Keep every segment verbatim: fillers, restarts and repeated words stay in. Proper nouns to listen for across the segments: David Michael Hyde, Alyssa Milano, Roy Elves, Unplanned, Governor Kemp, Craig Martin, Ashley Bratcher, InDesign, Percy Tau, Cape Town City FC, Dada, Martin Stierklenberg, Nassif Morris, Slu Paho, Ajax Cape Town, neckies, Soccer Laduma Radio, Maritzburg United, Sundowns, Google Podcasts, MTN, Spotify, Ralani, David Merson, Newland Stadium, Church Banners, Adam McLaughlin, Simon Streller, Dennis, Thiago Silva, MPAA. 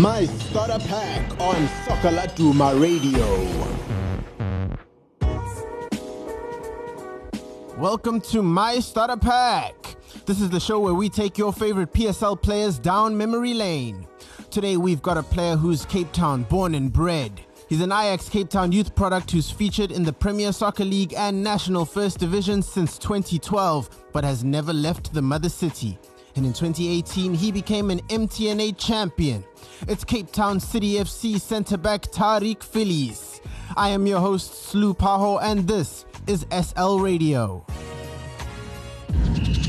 My starter pack on Soccer Laduma Radio. Welcome to My Starter Pack. This is the show where we take your favorite P S L players down memory lane. Today we've got a player who's Cape Town born and bred. He's an Ajax Cape Town youth product who's featured in the Premier Soccer League and National First Division since twenty twelve, but has never left the mother city. And in twenty eighteen, he became an M T N A champion. It's Cape Town City F C centre-back Tariq Phillies. I am your host, Slu Paho, and this is S L Radio.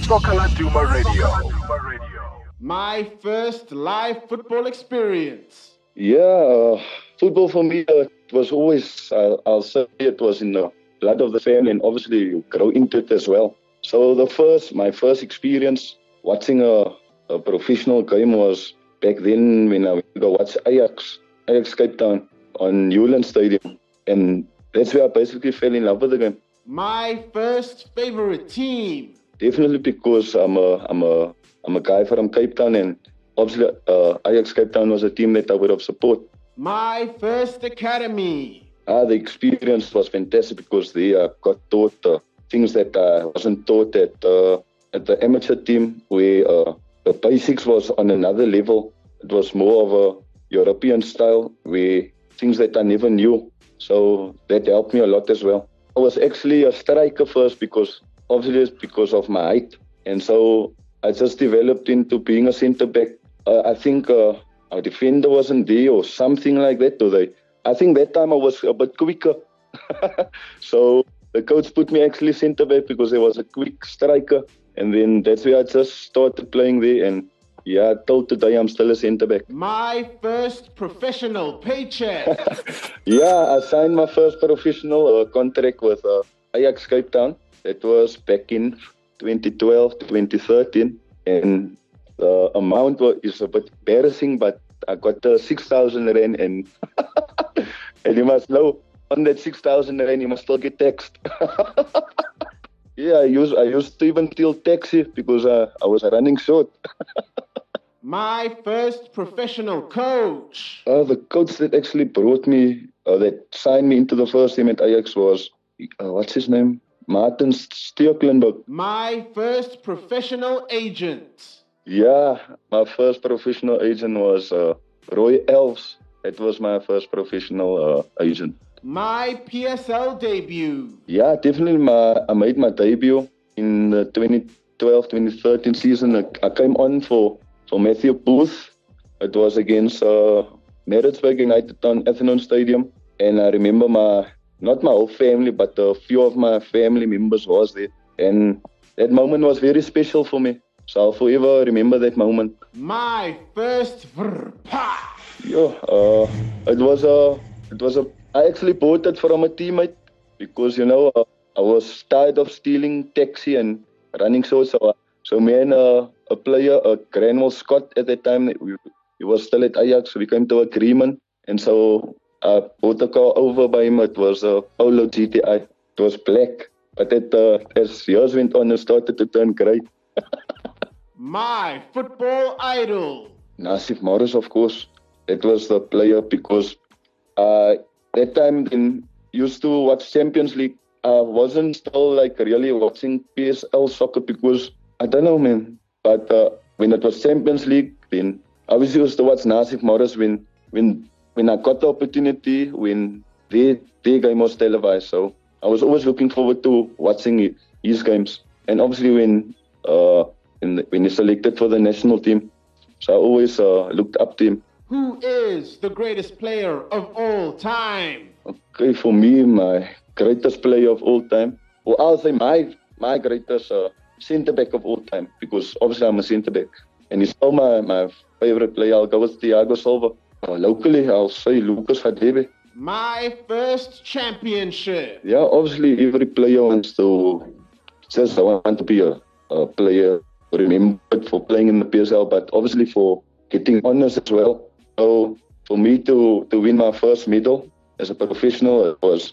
Soccer Laduma Radio. My first live football experience. Yeah. Football for me uh, was always, uh, I'll say it was in the blood of the family, and obviously you grow into it as well. So the first, my first experience watching a, a professional game was back then when I went to watch Ajax, Ajax Cape Town on Newland Stadium. And that's where I basically fell in love with the game. My first favorite team. Definitely because I'm a, I'm a, I'm a guy from Cape Town, and obviously uh, Ajax Cape Town was a team that I would have supported. My first academy. Ah, the experience was fantastic because they uh, got taught uh, things that I uh, wasn't taught at, uh, at the amateur team, where uh, the basics was on another level. It was more of a European style, where things that I never knew. So that helped me a lot as well. I was actually a striker first because, obviously, it's because of my height. And so I just developed into being a centre-back. Uh, I think... Uh, Our defender wasn't there or something like that. They, I think that time I was a bit quicker. So the coach put me actually centre-back because there was a quick striker. And then that's where I just started playing there. And yeah, till today I'm still a centre-back. My first professional paycheck. Yeah, I signed my first professional uh, contract with uh, Ajax Cape Town. That was back in twenty twelve, twenty thirteen. And... The amount is a bit embarrassing, but I got uh, six thousand rand, and and you must know, on that six thousand rand, you must still get taxed. Yeah, I used, I used to even steal taxi because uh, I was running short. My first professional coach. Uh, the coach that actually brought me, uh, that signed me into the first team at Ajax was, uh, what's his name? Martin Stierklenberg. My first professional agent. Yeah, my first professional agent was uh, Roy Elves. It was my first professional uh, agent. My P S L debut. Yeah, definitely. My, I made my debut in the twenty twelve twenty thirteen season. I, I came on for, for Matthew Booth. It was against uh, Maritzburg United, Town Athenon Stadium. And I remember my, not my whole family, but a few of my family members was there. And that moment was very special for me. So I'll forever remember that moment. My first vrpa. Yeah, uh, it was a, it was a. I actually bought it from a teammate because you know uh, I was tired of stealing taxi and running short. So, uh, so me and uh, a player, uh, Granville Scott, at that time we, he was still at Ajax. So we came to agreement, and so I bought a car over by him. It was a Polo G T I. It was black, but it, uh, as years went on, it started to turn grey. My football idol. Nassif Morris, of course. That was the player because uh, that time in used to watch Champions League. I wasn't still like really watching P S L soccer because I don't know, man. But uh, when it was Champions League, then I was used to watch Nassif Morris when when when I got the opportunity when they they game was televised. So I was always looking forward to watching his games. And obviously when uh, And when he selected for the national team, so I always uh, looked up to him. Who is the greatest player of all time? Okay, for me, my greatest player of all time, or I'll say my my greatest uh, centre-back of all time, because obviously I'm a centre-back, and he's still my, my favourite player. I'll go with Thiago Silva. Uh, locally, I'll say Lucas Fadebe. My first championship. Yeah, obviously every player wants to says I want to be a, a player. Remembered for playing in the P S L, but obviously for getting honours as well. So for me to, to win my first medal as a professional, it was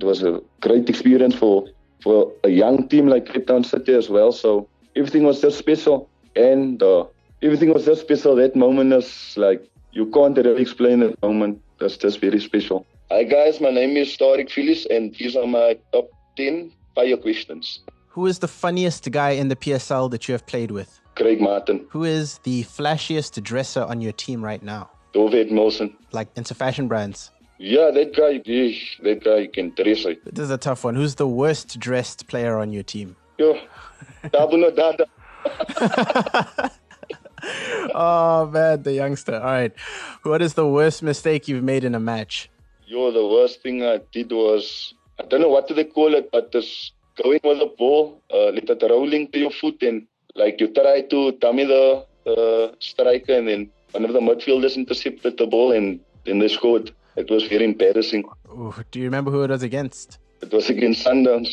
it was a great experience for, for a young team like Cape Town City as well. So everything was just special, and uh, everything was just special. That moment is like you can't really explain at the moment. That's just very special. Hi guys, my name is Tariq Phillies and these are my top ten player questions. Who is the funniest guy in the P S L that you have played with? Craig Martin. Who is the flashiest dresser on your team right now? David Merson. Like into fashion brands? Yeah, that guy, yeah, that guy can dress it. This is a tough one. Who's the worst dressed player on your team? Yo, Dada. Oh, man, the youngster. All right. What is the worst mistake you've made in a match? Yo, the worst thing I did was, I don't know what do they call it, but this going with the ball, uh, let it rolling to your foot and like you try to dummy the uh, striker and then one of the midfielders intercepted the ball and then they scored. It was very embarrassing. Ooh, do you remember who it was against? It was against Sundowns.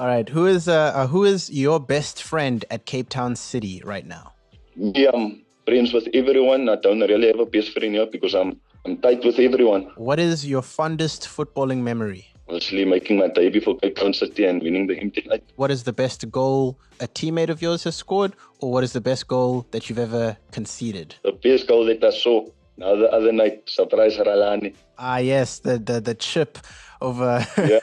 All right. Who is uh, uh, who is your best friend at Cape Town City right now? Yeah, I'm friends with everyone. I don't really have a best friend here because I'm I'm tight with everyone. What is your fondest footballing memory? Actually making my debut for Cape Town City and winning the empty night. What is the best goal a teammate of yours has scored, or what is the best goal that you've ever conceded? The best goal that I saw the other, other night, surprise Ralani. Ah, yes, the, the, the chip over, yeah.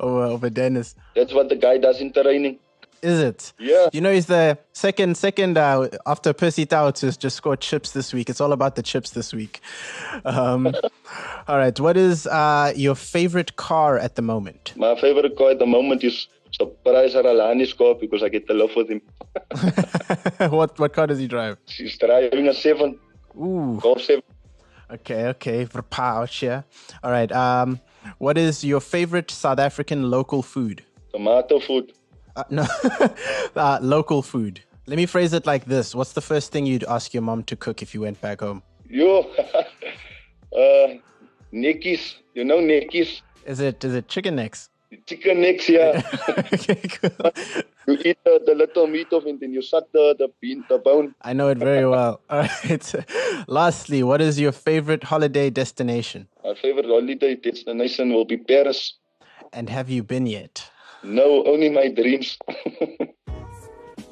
over, over Dennis. That's what the guy does in training. Is it? Yeah. You know, he's the second, second uh, after Percy Tau to just score chips this week. It's all about the chips this week. Um, all right. What is uh, your favorite car at the moment? My favorite car at the moment is Surprise Ralani's car because I get to love with him. What what car does he drive? He's driving a seven. Ooh. Golf seven. Okay, okay. For pouch, yeah. All right. Um, what is your favorite South African local food? Tomato food. Uh, no, uh, local food. Let me phrase it like this. What's the first thing you'd ask your mom to cook if you went back home? Yo, uh, neckies. You know neckies? Is it is it chicken necks? Chicken necks, yeah. Okay, cool. You eat the, the little meat of it and you suck the, the, bean, the bone. I know it very well. All right. Lastly, what is your favorite holiday destination? My favorite holiday destination will be Paris. And have you been yet? No, only my dreams.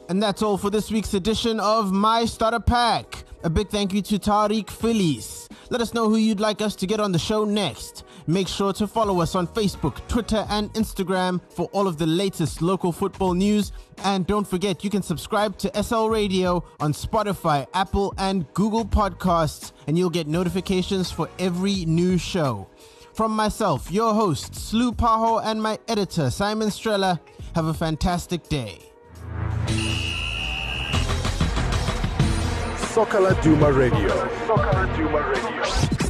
And that's all for this week's edition of My Starter Pack. A big thank you to Tariq Phillies. Let us know who you'd like us to get on the show next. Make sure to follow us on Facebook, Twitter, and Instagram for all of the latest local football news. And don't forget, you can subscribe to S L Radio on Spotify, Apple, and Google Podcasts, and you'll get notifications for every new show. From myself, your host, Slu Paho, and my editor, Simon Streller, have a fantastic day. Soccer Laduma Radio. Soccer Laduma Radio.